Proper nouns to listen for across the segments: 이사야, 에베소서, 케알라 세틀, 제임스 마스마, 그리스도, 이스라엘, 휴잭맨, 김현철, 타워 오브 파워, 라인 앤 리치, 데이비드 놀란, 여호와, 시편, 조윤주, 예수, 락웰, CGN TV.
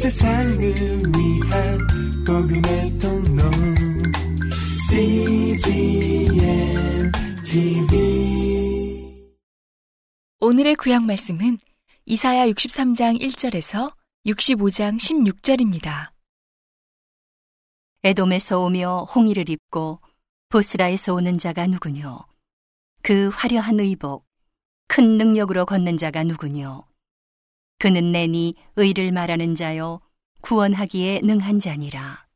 세상을 위한 복음의 통로 CGN TV. 오늘의 구약 말씀은 이사야 63장 1절에서 65장 16절입니다. 에돔에서 오며 홍의를 입고 보스라에서 오는 자가 누구뇨? 그 화려한 의복, 큰 능력으로 걷는 자가 누구뇨? 그는 내니 의를 말하는 자요 구원하기에 능한 자니라.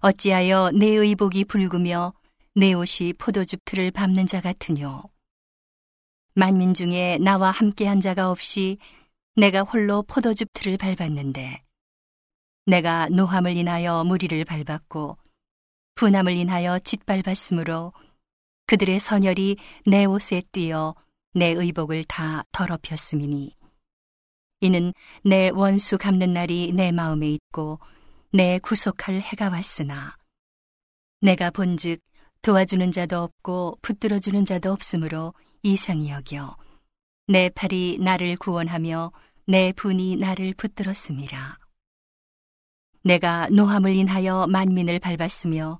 어찌하여 내 의복이 붉으며 내 옷이 포도즙 틀을 밟는 자 같으뇨? 만민 중에 나와 함께한 자가 없이 내가 홀로 포도즙 틀을 밟았는데, 내가 노함을 인하여 무리를 밟았고 분함을 인하여 짓밟았으므로 그들의 선열이 내 옷에 뛰어 내 의복을 다 더럽혔음이니, 이는 내 원수 갚는 날이 내 마음에 있고 내 구속할 해가 왔으나 내가 본즉 도와주는 자도 없고 붙들어주는 자도 없으므로 이상히 여겨 내 팔이 나를 구원하며 내 분이 나를 붙들었음이라. 내가 노함을 인하여 만민을 밟았으며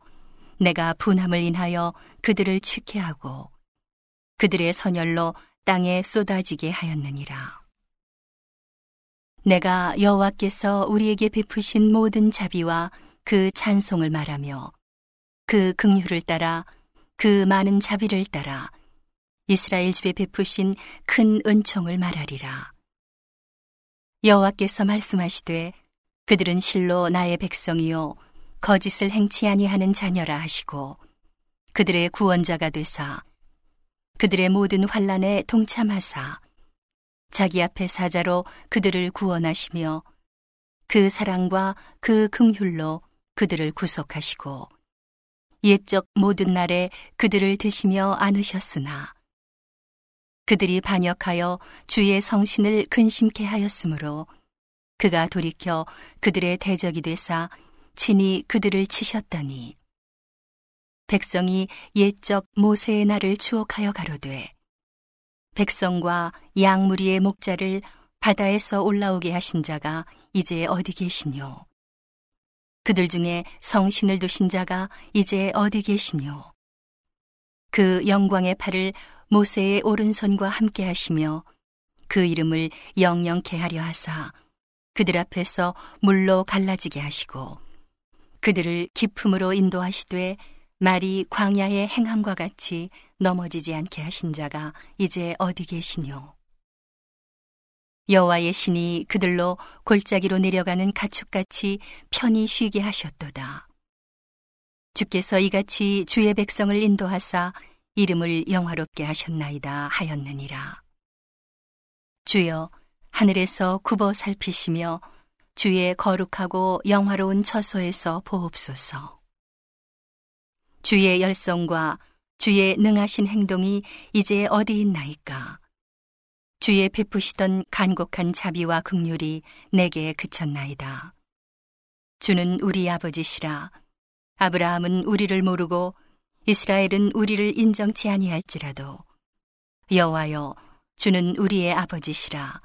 내가 분함을 인하여 그들을 취케하고 그들의 선열로 땅에 쏟아지게 하였느니라. 내가 여호와께서 우리에게 베푸신 모든 자비와 그 찬송을 말하며 그 긍휼을 따라 그 많은 자비를 따라 이스라엘 집에 베푸신 큰 은총을 말하리라. 여호와께서 말씀하시되 그들은 실로 나의 백성이요 거짓을 행치 아니하는 자녀라 하시고, 그들의 구원자가 되사 그들의 모든 환난에 동참하사 자기 앞에 사자로 그들을 구원하시며 그 사랑과 그 긍휼로 그들을 구속하시고 옛적 모든 날에 그들을 드시며 안으셨으나 그들이 반역하여 주의 성신을 근심케 하였으므로 그가 돌이켜 그들의 대적이 되사 친히 그들을 치셨더니, 백성이 옛적 모세의 날을 추억하여 가로되 백성과 양무리의 목자를 바다에서 올라오게 하신 자가 이제 어디 계시뇨? 그들 중에 성신을 두신 자가 이제 어디 계시뇨? 그 영광의 팔을 모세의 오른손과 함께 하시며 그 이름을 영영케 하려 하사 그들 앞에서 물로 갈라지게 하시고 그들을 깊음으로 인도하시되 말이 광야의 행함과 같이 넘어지지 않게 하신 자가 이제 어디 계시뇨? 여호와의 신이 그들로 골짜기로 내려가는 가축같이 편히 쉬게 하셨도다. 주께서 이같이 주의 백성을 인도하사 이름을 영화롭게 하셨나이다 하였느니라. 주여, 하늘에서 굽어 살피시며 주의 거룩하고 영화로운 처소에서 보옵소서. 주의 열성과 주의 능하신 행동이 이제 어디 있나이까? 주의 베푸시던 간곡한 자비와 긍휼이 내게 그쳤나이다. 주는 우리 아버지시라. 아브라함은 우리를 모르고 이스라엘은 우리를 인정치 아니할지라도 여호와여, 주는 우리의 아버지시라.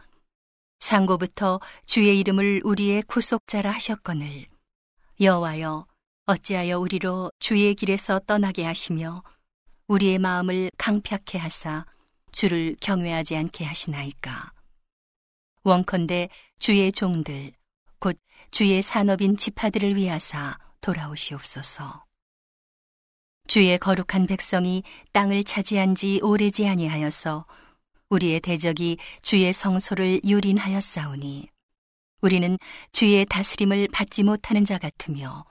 상고부터 주의 이름을 우리의 구속자라 하셨거늘 여호와여, 어찌하여 우리로 주의 길에서 떠나게 하시며 우리의 마음을 강퍅케 하사 주를 경외하지 않게 하시나이까? 원컨대 주의 종들 곧 주의 산업인 지파들을 위하사 돌아오시옵소서. 주의 거룩한 백성이 땅을 차지한 지 오래지 아니하여서 우리의 대적이 주의 성소를 유린하였사오니, 우리는 주의 다스림을 받지 못하는 자 같으며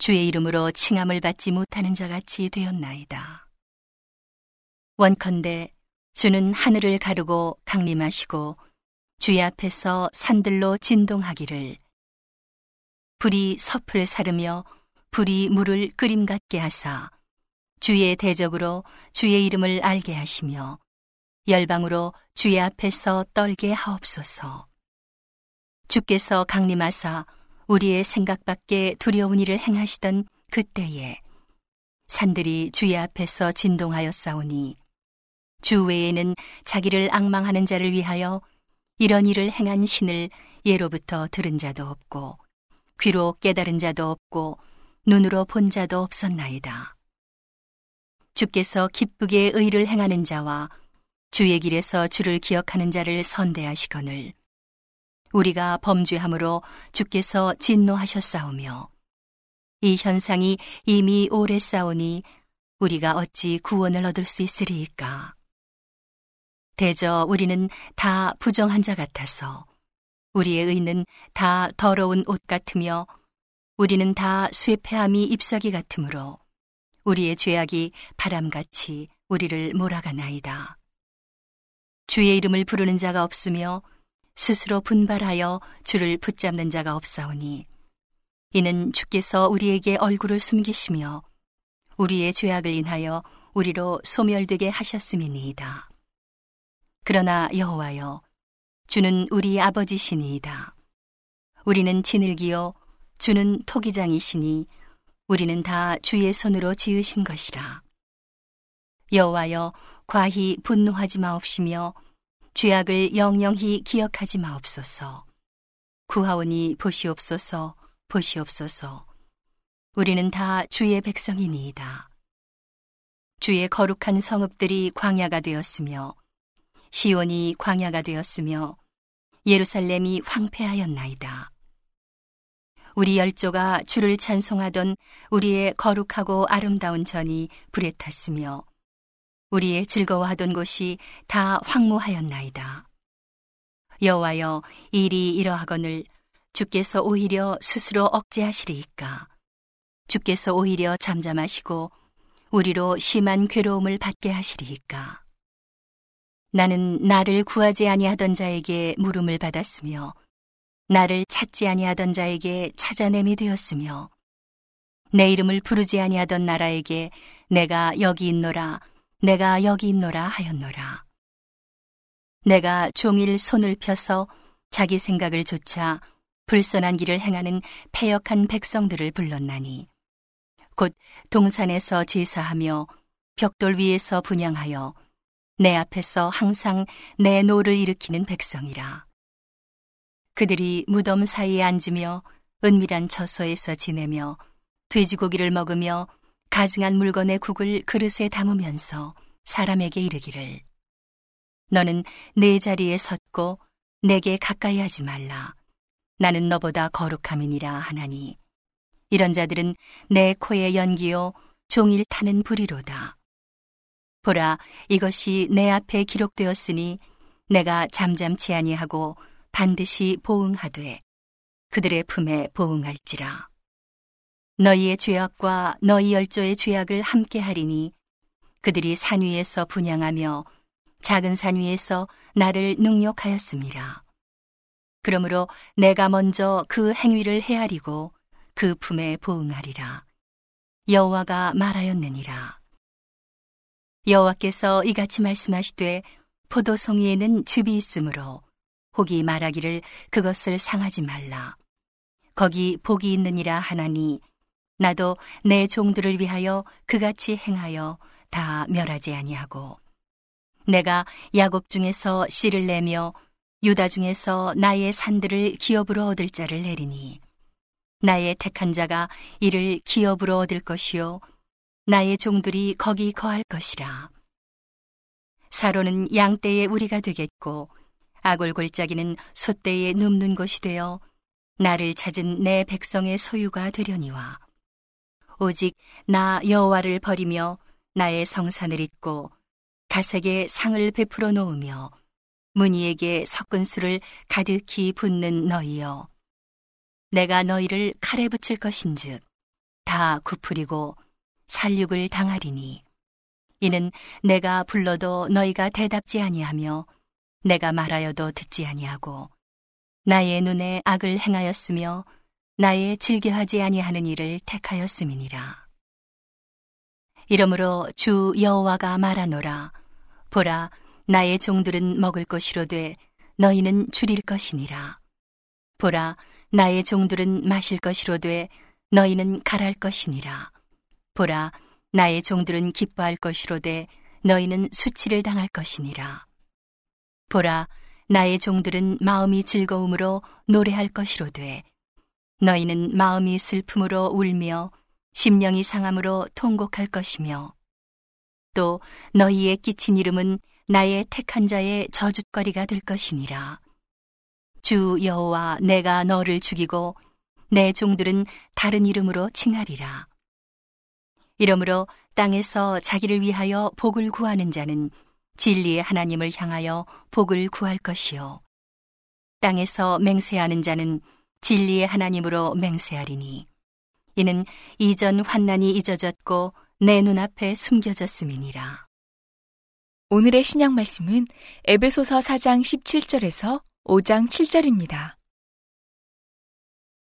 주의 이름으로 칭함을 받지 못하는 자 같이 되었나이다. 원컨대 주는 하늘을 가르고 강림하시고 주의 앞에서 산들로 진동하기를, 불이 섭을 사르며 불이 물을 끓임 같게 하사 주의 대적으로 주의 이름을 알게 하시며 열방으로 주의 앞에서 떨게 하옵소서. 주께서 강림하사 우리의 생각밖에 두려운 일을 행하시던 그때에 산들이 주의 앞에서 진동하였사오니, 주 외에는 자기를 앙망하는 자를 위하여 이런 일을 행한 신을 예로부터 들은 자도 없고 귀로 깨달은 자도 없고 눈으로 본 자도 없었나이다. 주께서 기쁘게 의를 행하는 자와 주의 길에서 주를 기억하는 자를 선대하시거늘 우리가 범죄함으로 주께서 진노하셨사오며 이 현상이 이미 오래 싸우니 우리가 어찌 구원을 얻을 수 있으리이까. 대저 우리는 다 부정한 자 같아서 우리의 의는 다 더러운 옷 같으며 우리는 다 쇠폐함이 잎사귀 같으므로 우리의 죄악이 바람같이 우리를 몰아가나이다. 주의 이름을 부르는 자가 없으며 스스로 분발하여 주를 붙잡는 자가 없사오니 이는 주께서 우리에게 얼굴을 숨기시며 우리의 죄악을 인하여 우리로 소멸되게 하셨음이니이다. 그러나 여호와여, 주는 우리 아버지시니이다. 우리는 지늘기요 주는 토기장이시니 우리는 다 주의 손으로 지으신 것이라. 여호와여, 과히 분노하지 마옵시며 죄악을 영영히 기억하지 마옵소서. 구하오니 보시옵소서, 보시옵소서. 우리는 다 주의 백성이니이다. 주의 거룩한 성읍들이 광야가 되었으며 시온이 광야가 되었으며 예루살렘이 황폐하였나이다. 우리 열조가 주를 찬송하던 우리의 거룩하고 아름다운 전이 불에 탔으며 우리의 즐거워하던 곳이 다 황무하였나이다. 여호와여, 일이 이러하거늘 주께서 오히려 스스로 억제하시리이까. 주께서 오히려 잠잠하시고 우리로 심한 괴로움을 받게 하시리이까. 나는 나를 구하지 아니하던 자에게 물음을 받았으며 나를 찾지 아니하던 자에게 찾아냄이 되었으며 내 이름을 부르지 아니하던 나라에게 내가 여기 있노라, 내가 여기 있노라 하였노라. 내가 종일 손을 펴서 자기 생각을 조차 불선한 길을 행하는 패역한 백성들을 불렀나니 곧 동산에서 제사하며 벽돌 위에서 분향하여 내 앞에서 항상 내 노를 일으키는 백성이라. 그들이 무덤 사이에 앉으며 은밀한 처소에서 지내며 돼지고기를 먹으며 가증한 물건의 국을 그릇에 담으면서 사람에게 이르기를 너는 내 자리에 섰고 내게 가까이 하지 말라. 나는 너보다 거룩함이니라 하나니 이런 자들은 내 코에 연기요 종일 타는 불이로다. 보라, 이것이 내 앞에 기록되었으니 내가 잠잠치 아니하고 반드시 보응하되 그들의 품에 보응할지라. 너희의 죄악과 너희 열조의 죄악을 함께 하리니 그들이 산 위에서 분향하며 작은 산 위에서 나를 능욕하였음이라. 그러므로 내가 먼저 그 행위를 헤아리고 그 품에 보응하리라. 여호와가 말하였느니라. 여호와께서 이같이 말씀하시되 포도송이에는 즙이 있으므로 혹이 말하기를 그것을 상하지 말라. 거기 복이 있느니라 하나니 나도 내 종들을 위하여 그같이 행하여 다 멸하지 아니하고 내가 야곱 중에서 씨를 내며 유다 중에서 나의 산들을 기업으로 얻을 자를 내리니 나의 택한 자가 이를 기업으로 얻을 것이요 나의 종들이 거기 거할 것이라. 사로는 양떼의 우리가 되겠고 아골 골짜기는 소떼의 눕는 곳이 되어 나를 찾은 내 백성의 소유가 되려니와 오직 나 여호와를 버리며 나의 성산을 잊고 가색에 상을 베풀어 놓으며 무늬에게 섞은 술을 가득히 붓는 너희여, 내가 너희를 칼에 붙일 것인즉 다 구풀이고 살육을 당하리니 이는 내가 불러도 너희가 대답지 아니하며 내가 말하여도 듣지 아니하고 나의 눈에 악을 행하였으며 나의 즐겨하지 아니하는 일을 택하였음이니라. 이러므로 주 여호와가 말하노라. 보라, 나의 종들은 먹을 것이로되 너희는 줄일 것이니라. 보라, 나의 종들은 마실 것이로되 너희는 갈할 것이니라. 보라, 나의 종들은 기뻐할 것이로되 너희는 수치를 당할 것이니라. 보라, 나의 종들은 마음이 즐거움으로 노래할 것이로되 너희는 마음이 슬픔으로 울며 심령이 상함으로 통곡할 것이며 또 너희의 끼친 이름은 나의 택한 자의 저주거리가 될 것이니라. 주 여호와 내가 너를 죽이고 내 종들은 다른 이름으로 칭하리라. 이러므로 땅에서 자기를 위하여 복을 구하는 자는 진리의 하나님을 향하여 복을 구할 것이요 땅에서 맹세하는 자는 진리의 하나님으로 맹세하리니 이는 이전 환난이 잊어졌고 내 눈앞에 숨겨졌음이니라. 오늘의 신약 말씀은 에베소서 4장 17절에서 5장 7절입니다.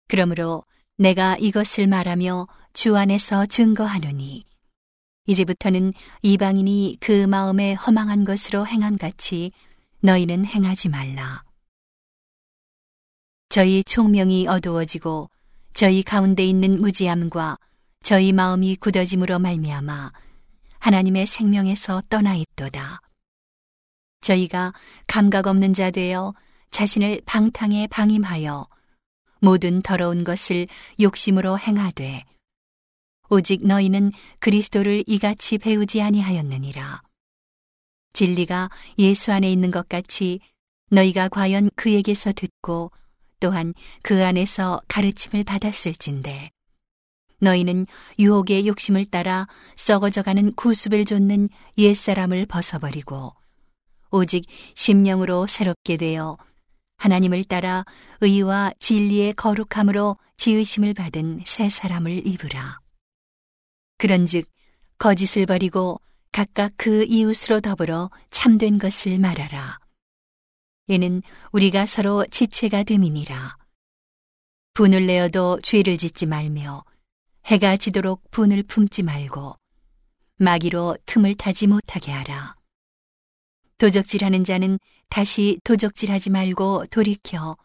그러므로 내가 이것을 말하며 주 안에서 증거하노니 이제부터는 이방인이 그 마음에 허망한 것으로 행함같이 너희는 행하지 말라. 저희 총명이 어두워지고 저희 가운데 있는 무지함과 저희 마음이 굳어짐으로 말미암아 하나님의 생명에서 떠나 있도다. 저희가 감각 없는 자 되어 자신을 방탕에 방임하여 모든 더러운 것을 욕심으로 행하되 오직 너희는 그리스도를 이같이 배우지 아니하였느니라. 진리가 예수 안에 있는 것 같이 너희가 과연 그에게서 듣고 또한 그 안에서 가르침을 받았을진데 너희는 유혹의 욕심을 따라 썩어져가는 구습을 좇는 옛사람을 벗어버리고 오직 심령으로 새롭게 되어 하나님을 따라 의와 진리의 거룩함으로 지으심을 받은 새 사람을 입으라. 그런즉 거짓을 버리고 각각 그 이웃으로 더불어 참된 것을 말하라. 이는 우리가 서로 지체가 됨이니라. 분을 내어도 죄를 짓지 말며 해가 지도록 분을 품지 말고 마귀로 틈을 타지 못하게 하라. 도적질하는 자는 다시 도적질하지 말고 돌이켜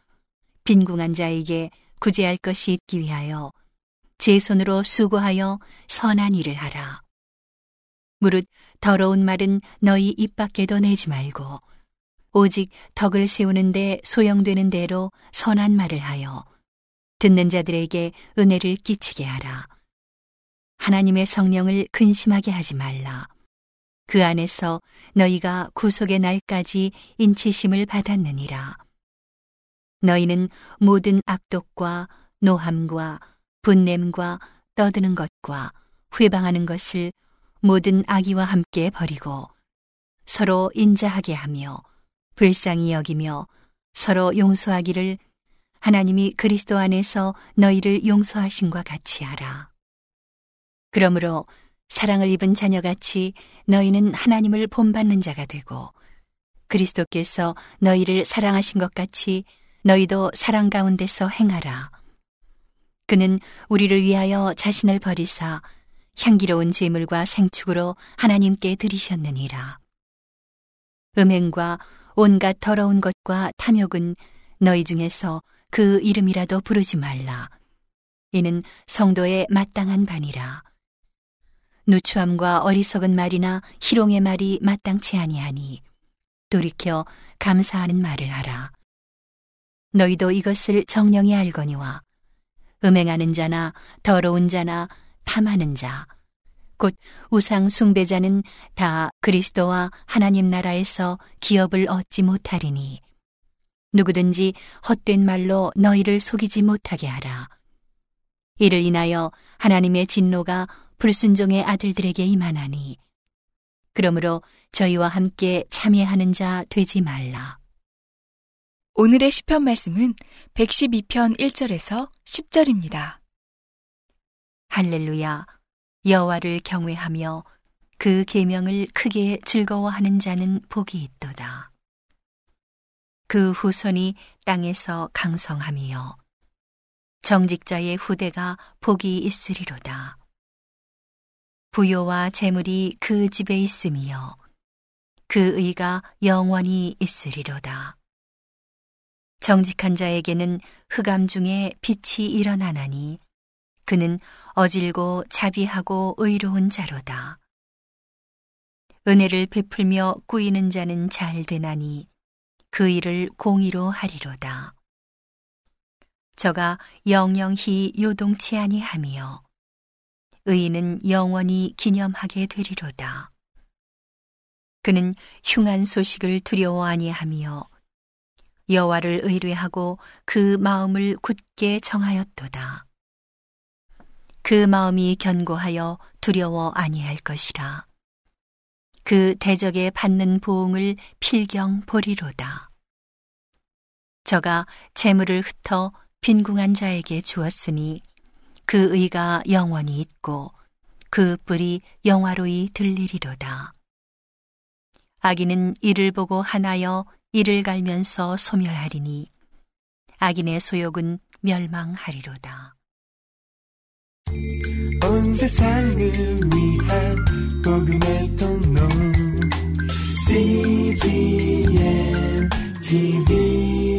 빈궁한 자에게 구제할 것이 있기 위하여 제 손으로 수고하여 선한 일을 하라. 무릇 더러운 말은 너희 입 밖에도 내지 말고 오직 덕을 세우는데 소용되는 대로 선한 말을 하여 듣는 자들에게 은혜를 끼치게 하라. 하나님의 성령을 근심하게 하지 말라. 그 안에서 너희가 구속의 날까지 인치심을 받았느니라. 너희는 모든 악독과 노함과 분냄과 떠드는 것과 회방하는 것을 모든 악의와 함께 버리고 서로 인자하게 하며 불쌍히 여기며 서로 용서하기를 하나님이 그리스도 안에서 너희를 용서하심과 같이 하라. 그러므로 사랑을 입은 자녀같이 너희는 하나님을 본받는 자가 되고 그리스도께서 너희를 사랑하신 것 같이 너희도 사랑 가운데서 행하라. 그는 우리를 위하여 자신을 버리사 향기로운 제물과 생축으로 하나님께 드리셨느니라. 음행과 온갖 더러운 것과 탐욕은 너희 중에서 그 이름이라도 부르지 말라. 이는 성도의 마땅한 반이라. 누추함과 어리석은 말이나 희롱의 말이 마땅치 아니하니 돌이켜 감사하는 말을 하라. 너희도 이것을 정령이 알거니와 음행하는 자나 더러운 자나 탐하는 자, 곧 우상 숭배자는 다 그리스도와 하나님 나라에서 기업을 얻지 못하리니 누구든지 헛된 말로 너희를 속이지 못하게 하라. 이를 인하여 하나님의 진노가 불순종의 아들들에게 임하나니 그러므로 저희와 함께 참여하는 자 되지 말라. 오늘의 시편 말씀은 112편 1절에서 10절입니다. 할렐루야. 여호와를 경외하며 그 계명을 크게 즐거워하는 자는 복이 있도다. 그 후손이 땅에서 강성함이여 정직자의 후대가 복이 있으리로다. 부요와 재물이 그 집에 있음이여 그 의가 영원히 있으리로다. 정직한 자에게는 흑암 중에 빛이 일어나나니 그는 어질고 자비하고 의로운 자로다. 은혜를 베풀며 꾸이는 자는 잘 되나니 그 일을 공의로 하리로다. 저가 영영히 요동치 아니하며 의인은 영원히 기념하게 되리로다. 그는 흉한 소식을 두려워 아니하며 여호와를 의뢰하고 그 마음을 굳게 정하였도다. 그 마음이 견고하여 두려워 아니할 것이라. 그 대적에 받는 보응을 필경 보리로다. 저가 재물을 흩어 빈궁한 자에게 주었으니 그 의가 영원히 있고 그 뿔이 영화로이 들리리로다. 악인은 이를 보고 하나여 이를 갈면서 소멸하리니 악인의 소욕은 멸망하리로다. 온 세상을 위한 복음의 통로 CGN TV